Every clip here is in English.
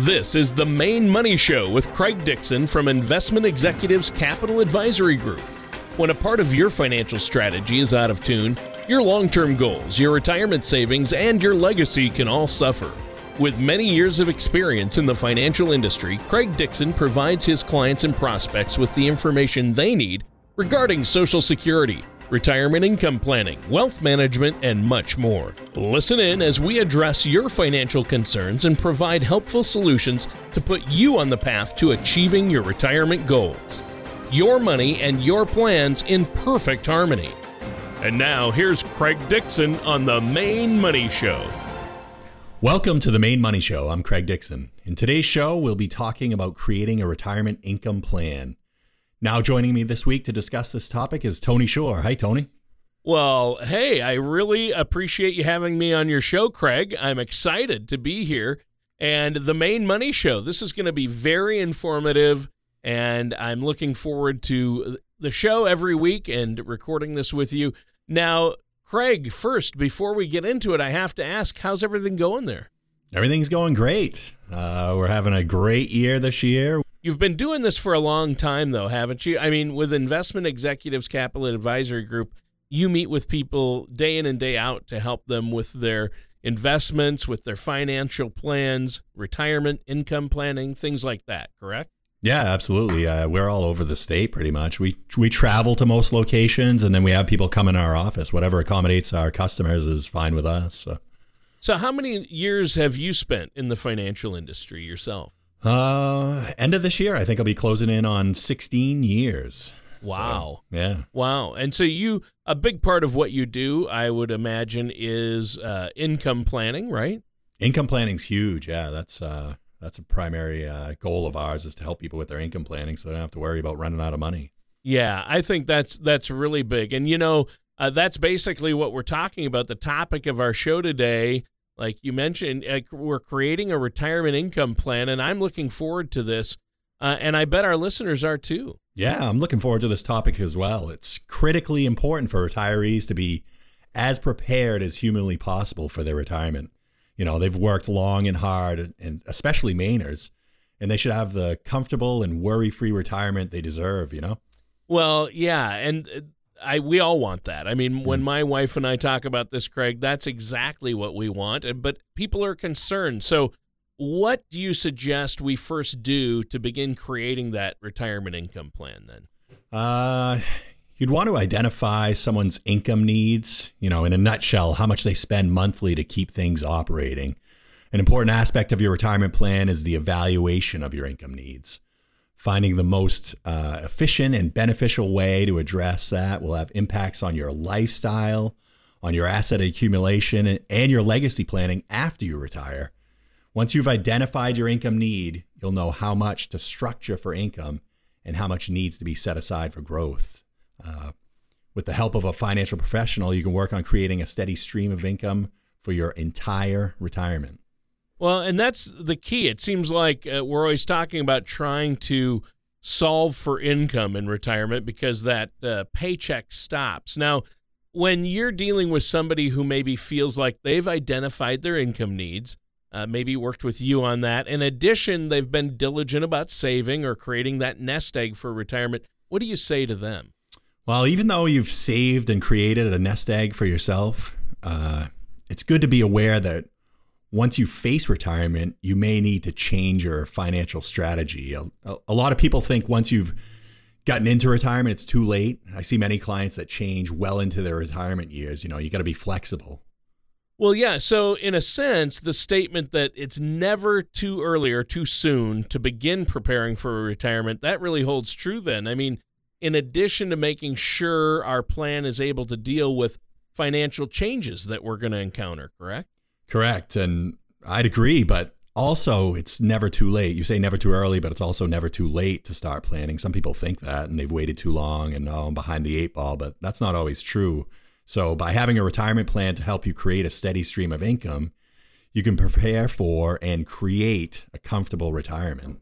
This is The Main Money Show with Craig Dixon from Investment Executives Capital Advisory Group. When a part of your financial strategy is out of tune, your long-term goals, your retirement savings, and your legacy can all suffer. With many years of experience in the financial industry, Craig Dixon provides his clients and prospects with the information they need regarding Social Security, retirement income planning, wealth management, and much more. Listen in as we address your financial concerns and provide helpful solutions to put you on the path to achieving your retirement goals. Your money and your plans in perfect harmony. And now, here's Craig Dixon on The Main Money Show. Welcome to The Main Money Show. I'm Craig Dixon. In today's show, we'll be talking about creating a retirement income plan. Now joining me this week to discuss this topic is Tony Shore. Hi, Tony. Well, hey, I really appreciate you having me on your show, Craig. I'm excited to be here. And The Main Money Show, this is going to be very informative, and I'm looking forward to the show every week and recording this with you. Now, Craig, first, before we get into it, I have to ask, how's everything going there? Everything's going great. We're having a great year this year. You've been doing this for a long time, though, haven't you? I mean, with Investment Executives Capital Advisory Group, you meet with people day in and day out to help them with their investments, with their financial plans, retirement, income planning, things like that, correct? Yeah, absolutely. We're all over the state, pretty much. We travel to most locations, and then we have people come in our office. Whatever accommodates our customers is fine with us. So how many years have you spent in the financial industry yourself? End of this year, I think I'll be closing in on 16 years. Wow. So, yeah. Wow. And so a big part of what you do, I would imagine, is income planning, right? Income planning's huge. Yeah. That's a primary goal of ours, is to help people with their income planning so they don't have to worry about running out of money. Yeah. I think that's really big. And, that's basically what we're talking about. The topic of our show today, like you mentioned, we're creating a retirement income plan, and I'm looking forward to this, and I bet our listeners are too. Yeah, I'm looking forward to this topic as well. It's critically important for retirees to be as prepared as humanly possible for their retirement. They've worked long and hard, and especially Mainers, and they should have the comfortable and worry-free retirement they deserve, Well, yeah, and we all want that. I mean, when my wife and I talk about this, Craig, that's exactly what we want, but people are concerned. So what do you suggest we first do to begin creating that retirement income plan then? You'd want to identify someone's income needs, in a nutshell, how much they spend monthly to keep things operating. An important aspect of your retirement plan is the evaluation of your income needs. Finding the most efficient and beneficial way to address that will have impacts on your lifestyle, on your asset accumulation, and your legacy planning after you retire. Once you've identified your income need, you'll know how much to structure for income and how much needs to be set aside for growth. With the help of a financial professional, you can work on creating a steady stream of income for your entire retirement. Well, and that's the key. It seems like we're always talking about trying to solve for income in retirement because that paycheck stops. Now, when you're dealing with somebody who maybe feels like they've identified their income needs, maybe worked with you on that. In addition, they've been diligent about saving or creating that nest egg for retirement. What do you say to them? Well, even though you've saved and created a nest egg for yourself, it's good to be aware that once you face retirement, you may need to change your financial strategy. A lot of people think once you've gotten into retirement, it's too late. I see many clients that change well into their retirement years. You got to be flexible. Well, yeah. So in a sense, the statement that it's never too early or too soon to begin preparing for retirement, that really holds true then. I mean, in addition to making sure our plan is able to deal with financial changes that we're going to encounter, correct? Correct. And I'd agree, but also it's never too late. You say never too early, but it's also never too late to start planning. Some people think that, and they've waited too long and I'm behind the eight ball, but that's not always true. So by having a retirement plan to help you create a steady stream of income, you can prepare for and create a comfortable retirement.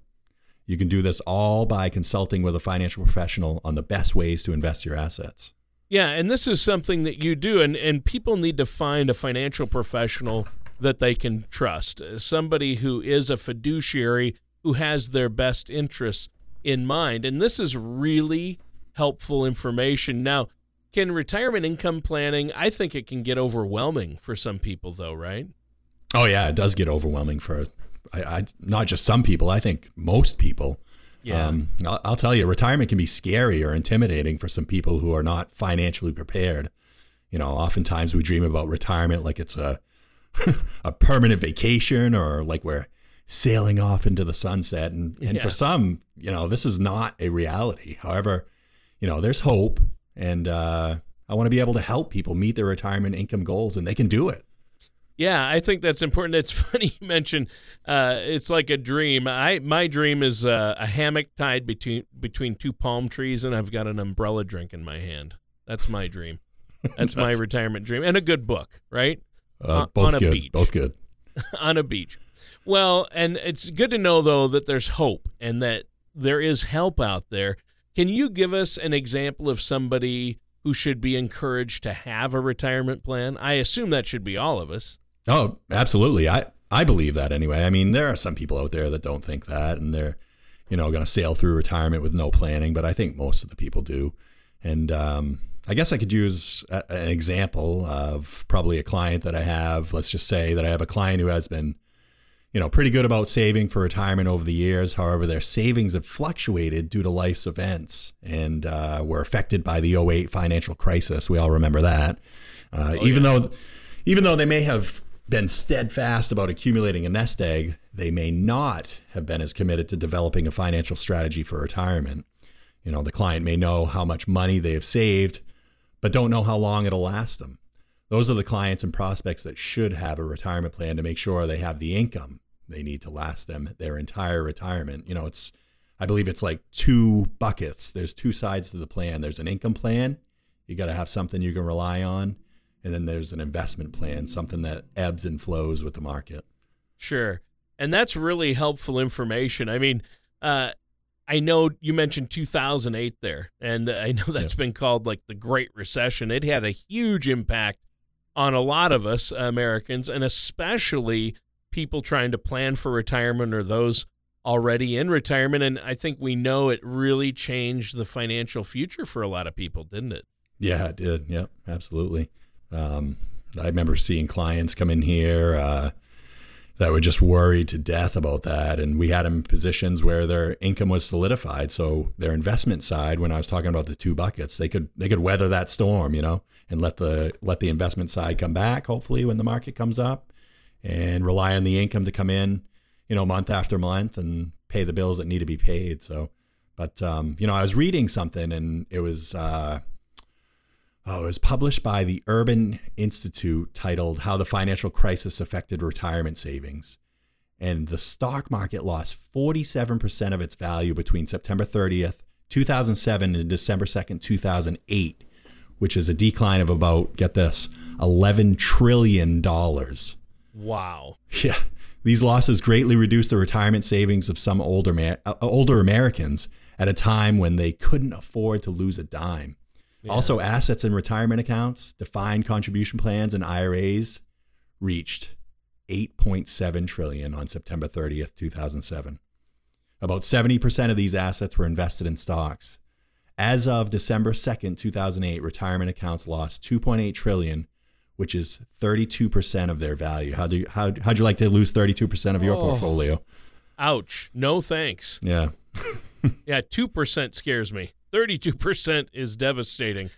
You can do this all by consulting with a financial professional on the best ways to invest your assets. Yeah, and this is something that you do, and people need to find a financial professional that they can trust, somebody who is a fiduciary who has their best interests in mind. And this is really helpful information. Now, can retirement income planning, I think it can get overwhelming for some people though, right? Oh yeah, it does get overwhelming for not just some people, I think most people. Yeah. I'll tell you, retirement can be scary or intimidating for some people who are not financially prepared. You know, oftentimes we dream about retirement like it's a permanent vacation or like we're sailing off into the sunset. And for some, you know, this is not a reality. However, you know, there's hope. And I want to be able to help people meet their retirement income goals, and they can do it. Yeah, I think that's important. It's funny you mentioned it's like a dream. My dream is a hammock tied between two palm trees, and I've got an umbrella drink in my hand. That's my dream. That's my retirement dream. And a good book, right? Both on a good beach. Both good. On a beach. Well, and it's good to know, though, that there's hope and that there is help out there. Can you give us an example of somebody who should be encouraged to have a retirement plan? I assume that should be all of us. Oh, absolutely. I believe that anyway. I mean, there are some people out there that don't think that, and they're, you know, going to sail through retirement with no planning, but I think most of the people do. And I guess I could use an example of probably a client that I have. Let's just say that I have a client who has been, you know, pretty good about saving for retirement over the years. However, their savings have fluctuated due to life's events and were affected by the 2008 financial crisis. We all remember that. Even though they may have been steadfast about accumulating a nest egg, they may not have been as committed to developing a financial strategy for retirement. You know, the client may know how much money they have saved, but don't know how long it'll last them. Those are the clients and prospects that should have a retirement plan to make sure they have the income they need to last them their entire retirement. You know, I believe it's like two buckets. There's two sides to the plan. There's an income plan. You got to have something you can rely on. And then there's an investment plan, something that ebbs and flows with the market. Sure. And that's really helpful information. I mean, I know you mentioned 2008 there, and I know that's been called like the Great Recession. It had a huge impact on a lot of us Americans, and especially people trying to plan for retirement or those already in retirement. And I think we know it really changed the financial future for a lot of people, didn't it? Yeah, it did. Yeah, absolutely. I remember seeing clients come in here that were just worried to death about that. And we had them in positions where their income was solidified. So their investment side, when I was talking about the two buckets, they could weather that storm, you know, and let the investment side come back, hopefully, when the market comes up, and rely on the income to come in, you know, month after month and pay the bills that need to be paid. So, but, you know, I was reading something, and it was, it was published by the Urban Institute, titled How the Financial Crisis Affected Retirement Savings. And the stock market lost 47% of its value between September 30th, 2007 and December 2nd, 2008, which is a decline of about, get this, $11 trillion. Wow. Yeah. These losses greatly reduced the retirement savings of some older Americans at a time when they couldn't afford to lose a dime. Yeah. Also, assets in retirement accounts, defined contribution plans, and IRAs reached $8.7 trillion on September 30th, 2007. About 70% of these assets were invested in stocks. As of December 2nd, 2008, retirement accounts lost $2.8 trillion, which is 32% of their value. How'd you like to lose 32% of your portfolio? Ouch. No thanks. Yeah. Yeah, 2% scares me. 32% is devastating.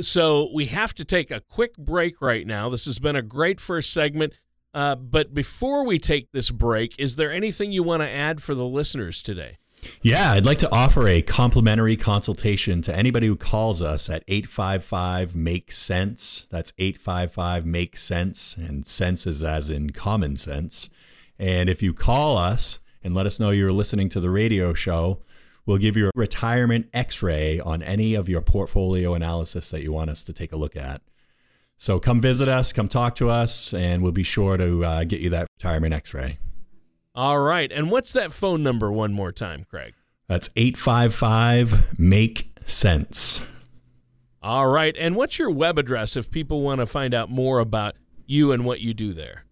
So we have to take a quick break right now. This has been a great first segment. But before we take this break, is there anything you want to add for the listeners today? Yeah, I'd like to offer a complimentary consultation to anybody who calls us at 855-MAKE-SENSE. That's 855-MAKE-SENSE, and sense is as in common sense. And if you call us and let us know you're listening to the radio show, we'll give you a retirement x-ray on any of your portfolio analysis that you want us to take a look at. So come visit us, come talk to us, and we'll be sure to get you that retirement x-ray. All right. And what's that phone number one more time, Craig? That's 855-MAKE-SENSE. All right. And what's your web address if people want to find out more about you and what you do there?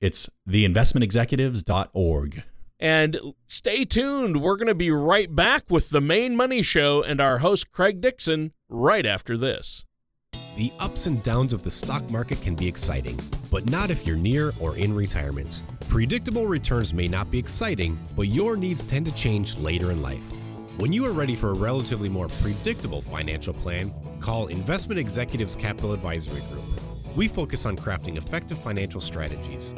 It's theinvestmentexecutives.org. And stay tuned. We're going to be right back with the Main Money Show and our host, Craig Dixon, right after this. The ups and downs of the stock market can be exciting, but not if you're near or in retirement. Predictable returns may not be exciting, but your needs tend to change later in life. When you are ready for a relatively more predictable financial plan, call Investment Executives Capital Advisory Group. We focus on crafting effective financial strategies.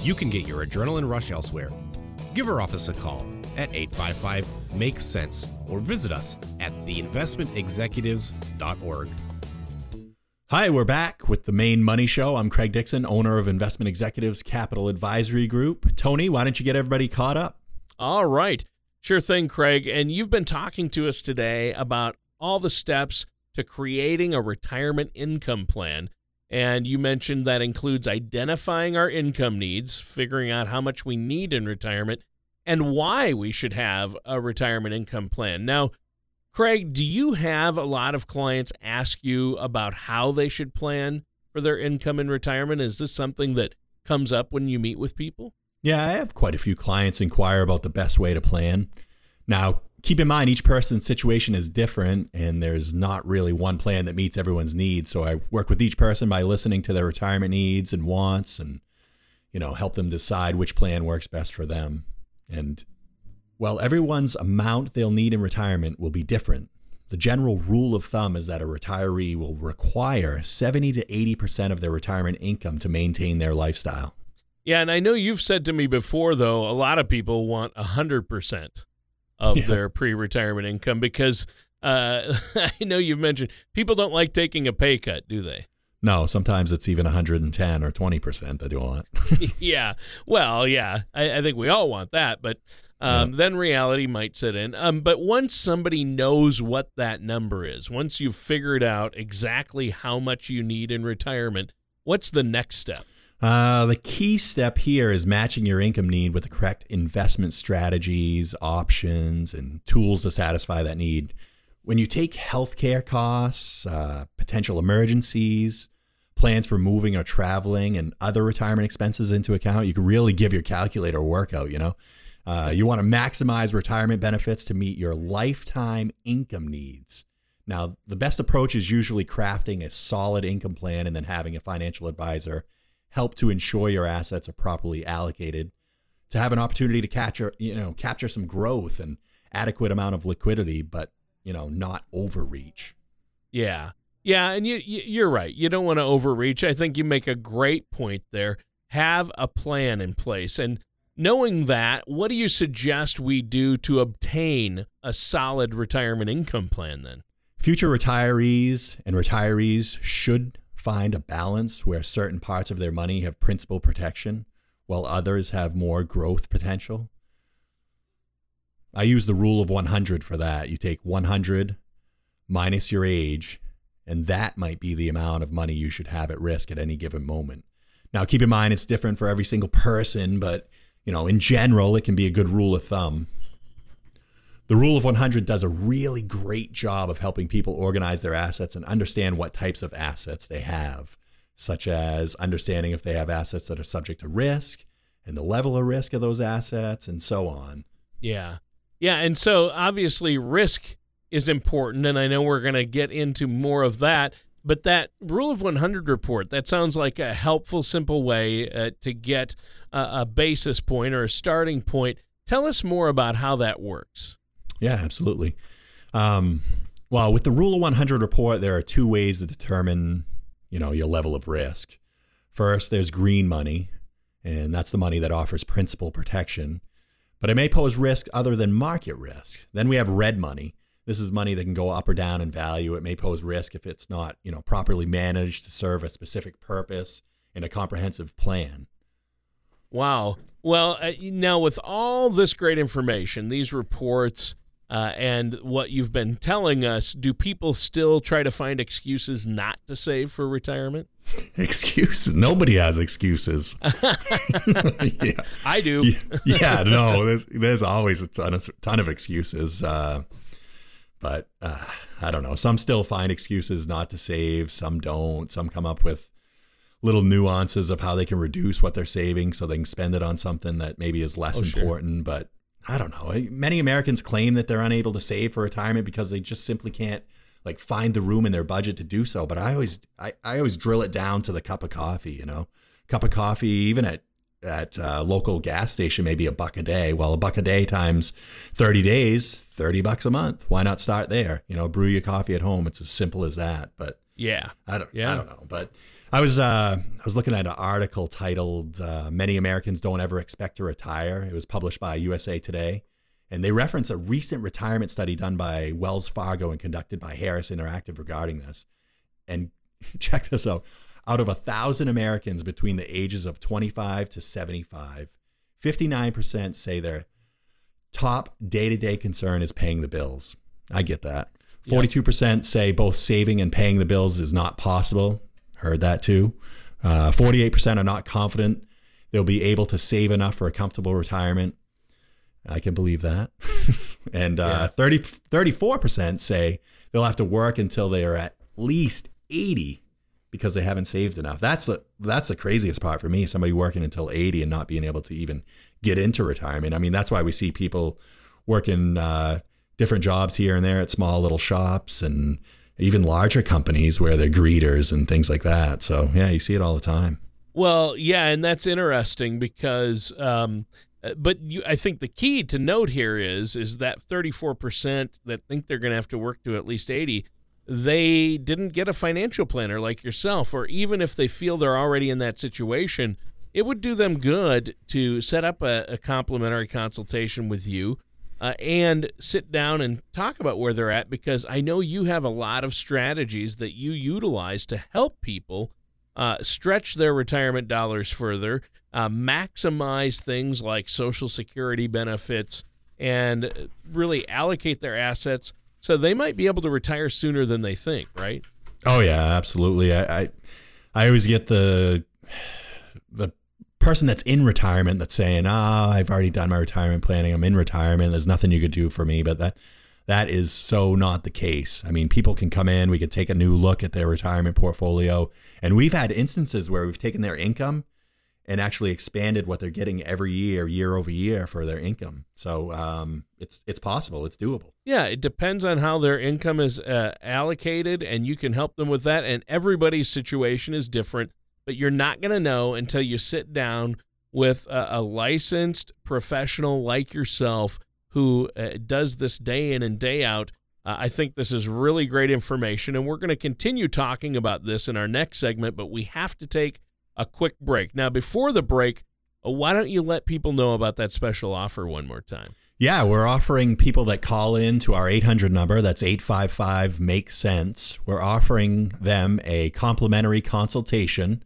You can get your adrenaline rush elsewhere. Give our office a call at 855-MAKES-SENSE or visit us at theinvestmentexecutives.org. Hi, we're back with the Main Money Show. I'm Craig Dixon, owner of Investment Executives Capital Advisory Group. Tony, why don't you get everybody caught up? All right. Sure thing, Craig. And you've been talking to us today about all the steps to creating a retirement income plan. And you mentioned that includes identifying our income needs, figuring out how much we need in retirement, and why we should have a retirement income plan. Now, Craig, do you have a lot of clients ask you about how they should plan for their income in retirement? Is this something that comes up when you meet with people? Yeah, I have quite a few clients inquire about the best way to plan. Now, keep in mind, each person's situation is different, and there's not really one plan that meets everyone's needs. So I work with each person by listening to their retirement needs and wants and, you know, help them decide which plan works best for them. And while everyone's amount they'll need in retirement will be different, the general rule of thumb is that a retiree will require 70 to 80% of their retirement income to maintain their lifestyle. Yeah, and I know you've said to me before, though, a lot of people want 100% of their pre-retirement income because I know you've mentioned people don't like taking a pay cut, do they? No, sometimes it's even 110 or 20% that you want. Yeah, well, yeah, I think we all want that, but... Then reality might set in. But once somebody knows what that number is, once you've figured out exactly how much you need in retirement, what's the next step? The key step here is matching your income need with the correct investment strategies, options, and tools to satisfy that need. When you take healthcare costs, potential emergencies, plans for moving or traveling, and other retirement expenses into account, you can really give your calculator a workout, you know? You want to maximize retirement benefits to meet your lifetime income needs. Now, the best approach is usually crafting a solid income plan and then having a financial advisor help to ensure your assets are properly allocated to have an opportunity to capture some growth and adequate amount of liquidity, but, you know, not overreach. Yeah. Yeah. And you're right. You don't want to overreach. I think you make a great point there. Have a plan in place. And knowing that, what do you suggest we do to obtain a solid retirement income plan then? Future retirees should find a balance where certain parts of their money have principal protection while others have more growth potential. I use the rule of 100 for that. You take 100 minus your age, and that might be the amount of money you should have at risk at any given moment. Now, keep in mind, it's different for every single person, but you know, in general, it can be a good rule of thumb. The rule of 100 does a really great job of helping people organize their assets and understand what types of assets they have, such as understanding if they have assets that are subject to risk and the level of risk of those assets and so on. Yeah. Yeah. And so obviously risk is important. And I know we're going to get into more of that. But that Rule of 100 report, that sounds like a helpful, simple way to get a basis point or a starting point. Tell us more about how that works. Yeah, absolutely. Well, with the Rule of 100 report, there are two ways to determine, you know, your level of risk. First, there's green money, and that's the money that offers principal protection. But it may pose risk other than market risk. Then we have red money. This is money that can go up or down in value. It may pose risk if it's not, you know, properly managed to serve a specific purpose in a comprehensive plan. Wow. Well, now with all this great information, these reports and what you've been telling us, do people still try to find excuses not to save for retirement? Excuses? Nobody has excuses. Yeah. I do. Yeah, no, there's always a ton of excuses. But I don't know. Some still find excuses not to save. Some don't. Some come up with little nuances of how they can reduce what they're saving so they can spend it on something that maybe is less important. But I don't know. Many Americans claim that they're unable to save for retirement because they just simply can't like find the room in their budget to do so. But I always drill it down to the cup of coffee, you know, even at a local gas station, maybe $1 a day. Well, $1 a day times 30 days, $30 a month. Why not start there? You know, brew your coffee at home. It's as simple as that. But yeah, I don't know. But I was looking at an article titled "Many Americans Don't Ever Expect to Retire." It was published by USA Today, and they reference a recent retirement study done by Wells Fargo and conducted by Harris Interactive regarding this. And check this out. Out of 1,000 Americans between the ages of 25 to 75, 59% say their top day-to-day concern is paying the bills. I get that. 42% say both saving and paying the bills is not possible. Heard that too. 48% are not confident they'll be able to save enough for a comfortable retirement. I can believe that. And 34% say they'll have to work until they are at least 80 because they haven't saved enough. That's the craziest part for me, somebody working until 80 and not being able to even get into retirement. I mean, that's why we see people working different jobs here and there at small little shops and even larger companies where they're greeters and things like that. So, yeah, you see it all the time. Well, yeah, and that's interesting because I think the key to note here is that 34% that think they're going to have to work to at least 80, they didn't get a financial planner like yourself, or even if they feel they're already in that situation, it would do them good to set up a complimentary consultation with you and sit down and talk about where they're at, because I know you have a lot of strategies that you utilize to help people stretch their retirement dollars further, maximize things like Social Security benefits, and really allocate their assets. So they might be able to retire sooner than they think, right? Oh, yeah, absolutely. I always get the person that's in retirement that's saying, I've already done my retirement planning. I'm in retirement. There's nothing you could do for me. But that is so not the case. I mean, people can come in. We can take a new look at their retirement portfolio. And we've had instances where we've taken their income and actually expanded what they're getting every year, year over year for their income. So it's possible. It's doable. Yeah, it depends on how their income is allocated, and you can help them with that. And everybody's situation is different, but you're not going to know until you sit down with a licensed professional like yourself who does this day in and day out. I think this is really great information, and we're going to continue talking about this in our next segment, but we have to take a quick break. Now, before the break, why don't you let people know about that special offer one more time? Yeah, we're offering people that call in to our 800 number. That's 855-MAKE-SENSE. We're offering them a complimentary consultation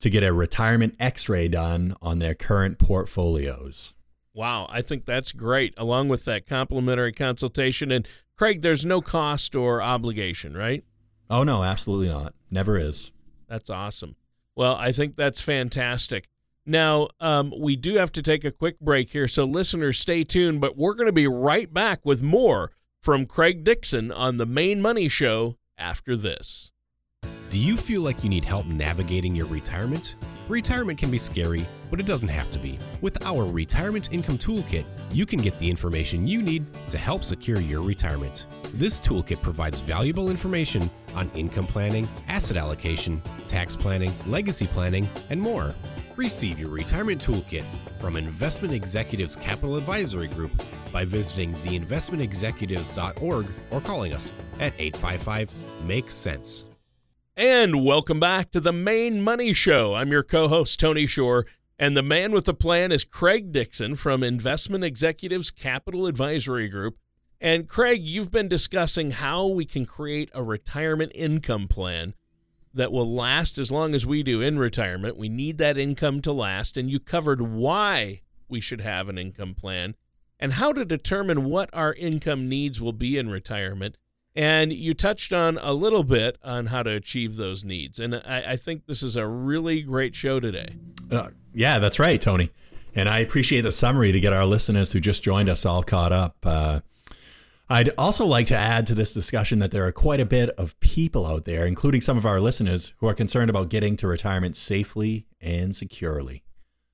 to get a retirement x-ray done on their current portfolios. Wow, I think that's great, along with that complimentary consultation. And Craig, there's no cost or obligation, right? Oh, no, absolutely not. Never is. That's awesome. Well, I think that's fantastic. Now, we do have to take a quick break here, so listeners, stay tuned, but we're going to be right back with more from Craig Dixon on The Main Money Show after this. Do you feel like you need help navigating your retirement? Retirement can be scary, but it doesn't have to be. With our Retirement Income Toolkit, you can get the information you need to help secure your retirement. This toolkit provides valuable information on income planning, asset allocation, tax planning, legacy planning, and more. Receive your Retirement Toolkit from Investment Executives Capital Advisory Group by visiting theinvestmentexecutives.org or calling us at 855-MAKE-SENSE. And welcome back to The Main Money Show. I'm your co-host, Tony Shore, and the man with the plan is Craig Dixon from Investment Executives Capital Advisory Group. And Craig, you've been discussing how we can create a retirement income plan that will last as long as we do in retirement. We need that income to last, and you covered why we should have an income plan and how to determine what our income needs will be in retirement. And you touched on a little bit on how to achieve those needs. And I think this is a really great show today. Yeah, that's right, Tony. And I appreciate the summary to get our listeners who just joined us all caught up. I'd also like to add to this discussion that there are quite a bit of people out there, including some of our listeners, who are concerned about getting to retirement safely and securely.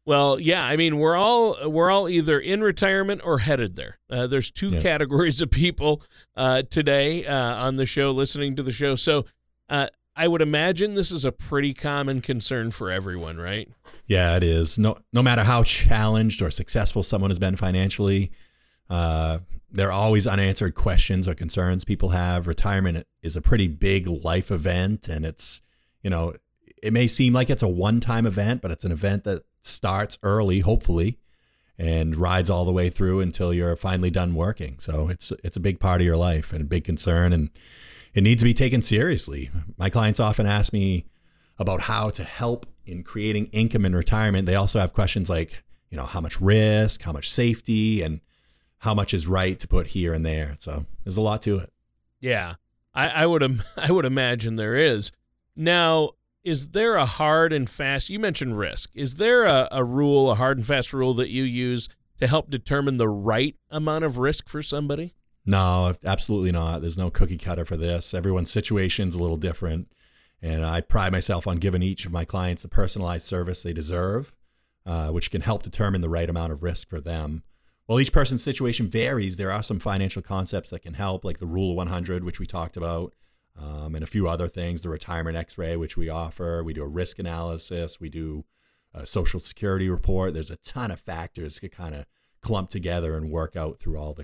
Well, yeah, I mean, we're all either in retirement or headed there. There's two categories of people today on the show, listening to the show. So I would imagine this is a pretty common concern for everyone, right? Yeah, it is. No matter how challenged or successful someone has been financially, there are always unanswered questions or concerns people have. Retirement is a pretty big life event, and it's, you know, it may seem like it's a one-time event, but it's an event that starts early, hopefully, and rides all the way through until you're finally done working. So it's a big part of your life and a big concern, and it needs to be taken seriously. My clients often ask me about how to help in creating income in retirement. They also have questions like, you know, how much risk, how much safety, and how much is right to put here and there. So there's a lot to it. Yeah, I would imagine there is. Now, is there a hard and fast, you mentioned risk, is there a rule, a hard and fast rule that you use to help determine the right amount of risk for somebody? No, absolutely not. There's no cookie cutter for this. Everyone's situation's a little different. And I pride myself on giving each of my clients the personalized service they deserve, which can help determine the right amount of risk for them. While each person's situation varies, there are some financial concepts that can help, like the Rule of 100, which we talked about. And a few other things, the retirement x-ray, which we offer. We do a risk analysis. We do a Social Security report. There's a ton of factors to kind of clump together and work out through all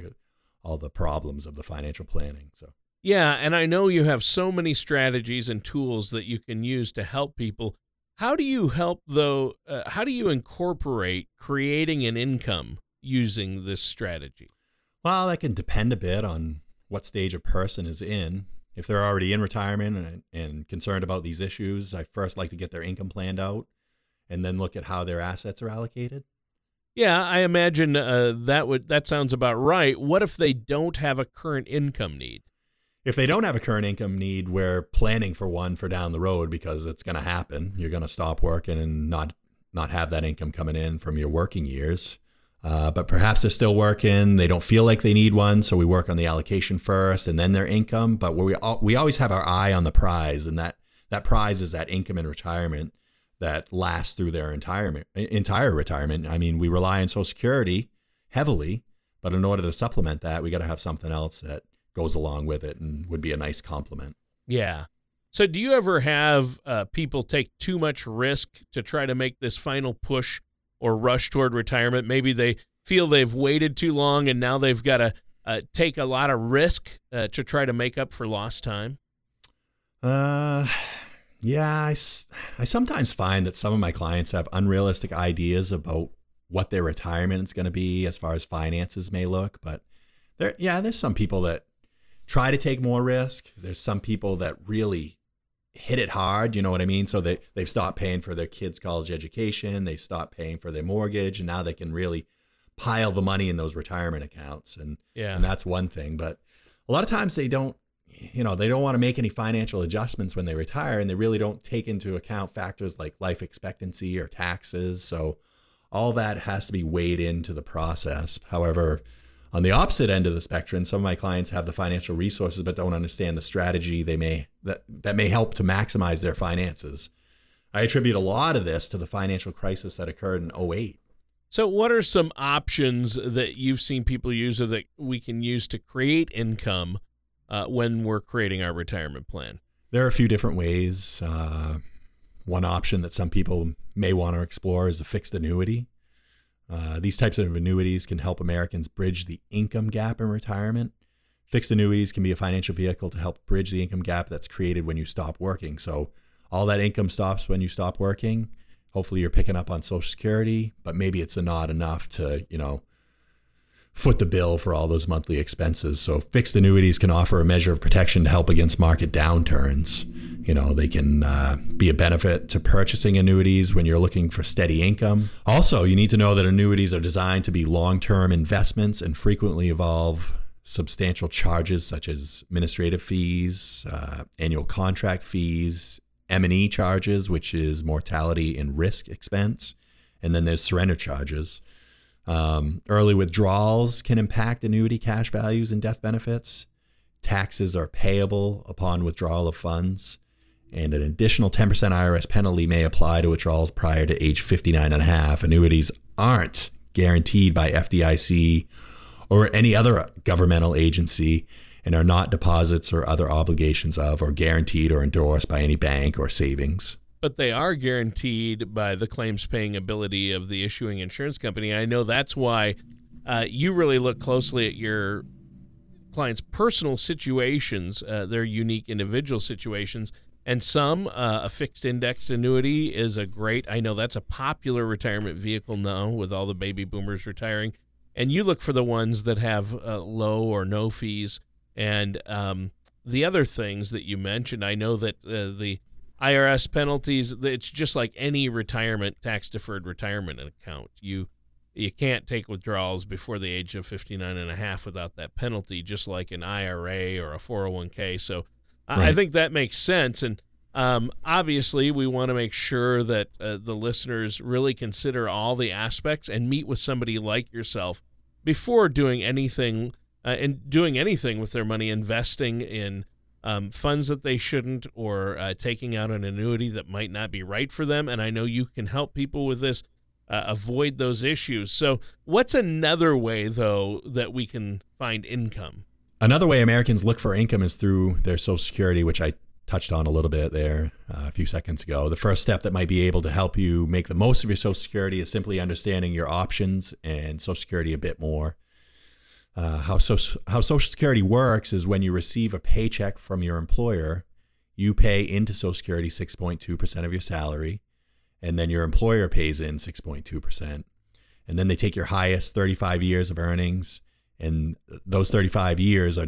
the problems of the financial planning. So yeah, and I know you have so many strategies and tools that you can use to help people. How do you help, though? How do you incorporate creating an income using this strategy? Well, that can depend a bit on what stage a person is in. If they're already in retirement and concerned about these issues, I first like to get their income planned out and then look at how their assets are allocated. Yeah, I imagine that sounds about right. What if they don't have a current income need? If they don't have a current income need, we're planning for one for down the road, because it's going to happen. You're going to stop working and not have that income coming in from your working years. But perhaps they're still working. They don't feel like they need one. So we work on the allocation first and then their income. But we always have our eye on the prize. And that prize is that income in retirement that lasts through their entire retirement. I mean, we rely on Social Security heavily, but in order to supplement that, we got to have something else that goes along with it and would be a nice complement. Yeah. So do you ever have people take too much risk to try to make this final push or rush toward retirement? Maybe they feel they've waited too long and now they've got to take a lot of risk to try to make up for lost time? Yeah, I sometimes find that some of my clients have unrealistic ideas about what their retirement is going to be as far as finances may look. But there's some people that try to take more risk. There's some people that really hit it hard, you know what I mean? So they've stopped paying for their kids' college education, they stopped paying for their mortgage, and now they can really pile the money in those retirement accounts. And that's one thing. But a lot of times they don't want to make any financial adjustments when they retire, and they really don't take into account factors like life expectancy or taxes. So all that has to be weighed into the process. However, on the opposite end of the spectrum, some of my clients have the financial resources but don't understand the strategy that may help to maximize their finances. I attribute a lot of this to the financial crisis that occurred in 2008. So what are some options that you've seen people use or that we can use to create income when we're creating our retirement plan? There are a few different ways. One option that some people may want to explore is a fixed annuity. These types of annuities can help Americans bridge the income gap in retirement. Fixed annuities can be a financial vehicle to help bridge the income gap that's created when you stop working. So all that income stops when you stop working. Hopefully you're picking up on Social Security, but maybe it's not enough to, you know, foot the bill for all those monthly expenses. So fixed annuities can offer a measure of protection to help against market downturns. You know, they can be a benefit to purchasing annuities when you're looking for steady income. Also, you need to know that annuities are designed to be long-term investments and frequently involve substantial charges such as administrative fees, annual contract fees, M&E charges, which is mortality and risk expense, and then there's surrender charges. Early withdrawals can impact annuity cash values and death benefits. Taxes are payable upon withdrawal of funds, and an additional 10% IRS penalty may apply to withdrawals prior to age 59 and a half. Annuities aren't guaranteed by FDIC or any other governmental agency and are not deposits or other obligations of or guaranteed or endorsed by any bank or savings. But they are guaranteed by the claims paying ability of the issuing insurance company. I know that's why you really look closely at your clients' personal situations, their unique individual situations, and some a fixed indexed annuity is a great, I know that's a popular retirement vehicle now with all the baby boomers retiring, and you look for the ones that have low or no fees, and the other things that you mentioned. I know that the IRS penalties, it's just like any retirement, tax deferred retirement account. You can't take withdrawals before the age of 59 and a half without that penalty, just like an IRA or a 401k. So right. I think that makes sense. And obviously, we want to make sure that the listeners really consider all the aspects and meet with somebody like yourself before doing anything and doing anything with their money, investing in funds that they shouldn't or taking out an annuity that might not be right for them. And I know you can help people with this. Avoid those issues. So what's another way, though, that we can find income? Another way Americans look for income is through their Social Security, which I touched on a little bit there a few seconds ago. The first step that might be able to help you make the most of your Social Security is simply understanding your options and Social Security a bit more. How Social Security works is when you receive a paycheck from your employer, you pay into Social Security 6.2% of your salary. And then your employer pays in 6.2%. And then they take your highest 35 years of earnings. And those 35 years are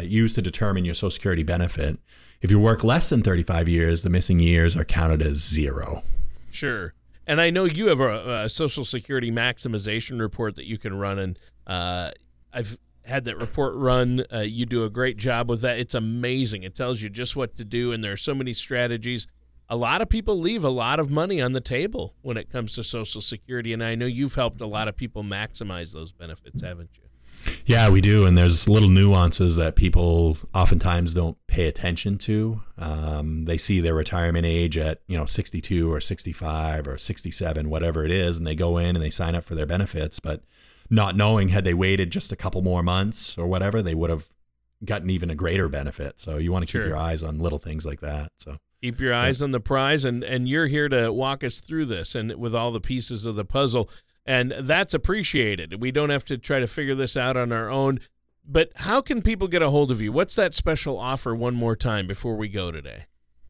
used to determine your Social Security benefit. If you work less than 35 years, the missing years are counted as zero. Sure. And I know you have a Social Security maximization report that you can run. And I've had that report run. You do a great job with that. It's amazing. It tells you just what to do. And there are so many strategies. A lot of people leave a lot of money on the table when it comes to Social Security, and I know you've helped a lot of people maximize those benefits, haven't you? Yeah, we do, and there's little nuances that people oftentimes don't pay attention to. They see their retirement age at 62 or 65 or 67, whatever it is, and they go in and they sign up for their benefits, but not knowing had they waited just a couple more months or whatever, they would have gotten even a greater benefit. So you want to keep your eyes on little things like that. So. Keep your eyes on the prize, and you're here to walk us through this and with all the pieces of the puzzle, and that's appreciated. We don't have to try to figure this out on our own, but how can people get a hold of you? What's that special offer one more time before we go today?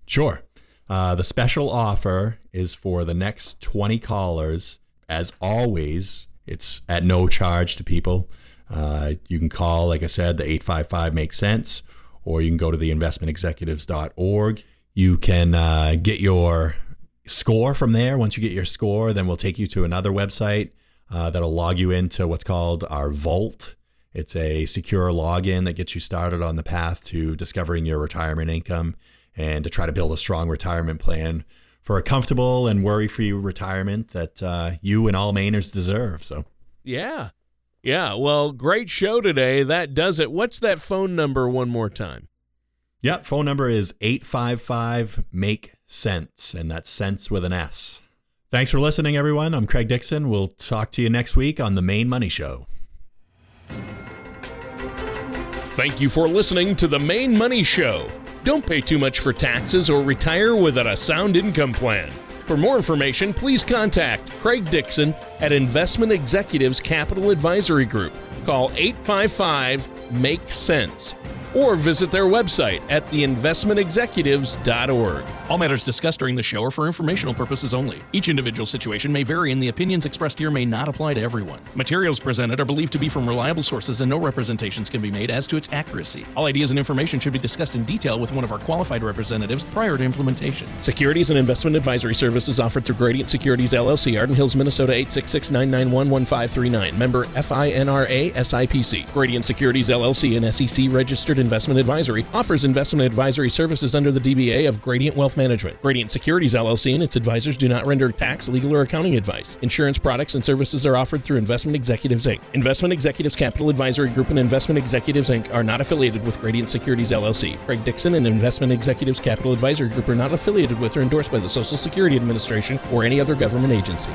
Sure. The special offer is for the next 20 callers. As always, it's at no charge to people. You can call, like I said, the 855 Makes Sense, or you can go to theinvestmentexecutives.org. You can get your score from there. Once you get your score, then we'll take you to another website that'll log you into what's called our vault. It's a secure login that gets you started on the path to discovering your retirement income and to try to build a strong retirement plan for a comfortable and worry-free retirement that you and all Mainers deserve. So, yeah. Well, great show today. That does it. What's that phone number one more time? Yep, phone number is 855-MAKE-SENSE, and that's sense with an S. Thanks for listening, everyone. I'm Craig Dixon. We'll talk to you next week on The Maine Money Show. Thank you for listening to The Maine Money Show. Don't pay too much for taxes or retire without a sound income plan. For more information, please contact Craig Dixon at Investment Executives Capital Advisory Group. Call 855-MAKE-SENSE. Or visit their website at theinvestmentexecutives.org. All matters discussed during the show are for informational purposes only. Each individual situation may vary, and the opinions expressed here may not apply to everyone. Materials presented are believed to be from reliable sources, and no representations can be made as to its accuracy. All ideas and information should be discussed in detail with one of our qualified representatives prior to implementation. Securities and investment advisory services offered through Gradient Securities LLC, Arden Hills, Minnesota 866-991-1539. Member FINRA SIPC. Gradient Securities LLC, an SEC registered Investment Advisory offers investment advisory services under the DBA of Gradient Wealth Management. Gradient Securities LLC and its advisors do not render tax, legal, or accounting advice. Insurance products and services are offered through Investment Executives, Inc. Investment Executives Capital Advisory Group and Investment Executives, Inc. are not affiliated with Gradient Securities LLC. Craig Dixon and Investment Executives Capital Advisory Group are not affiliated with or endorsed by the Social Security Administration or any other government agency.